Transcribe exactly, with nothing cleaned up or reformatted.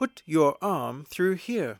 Put your arm through here.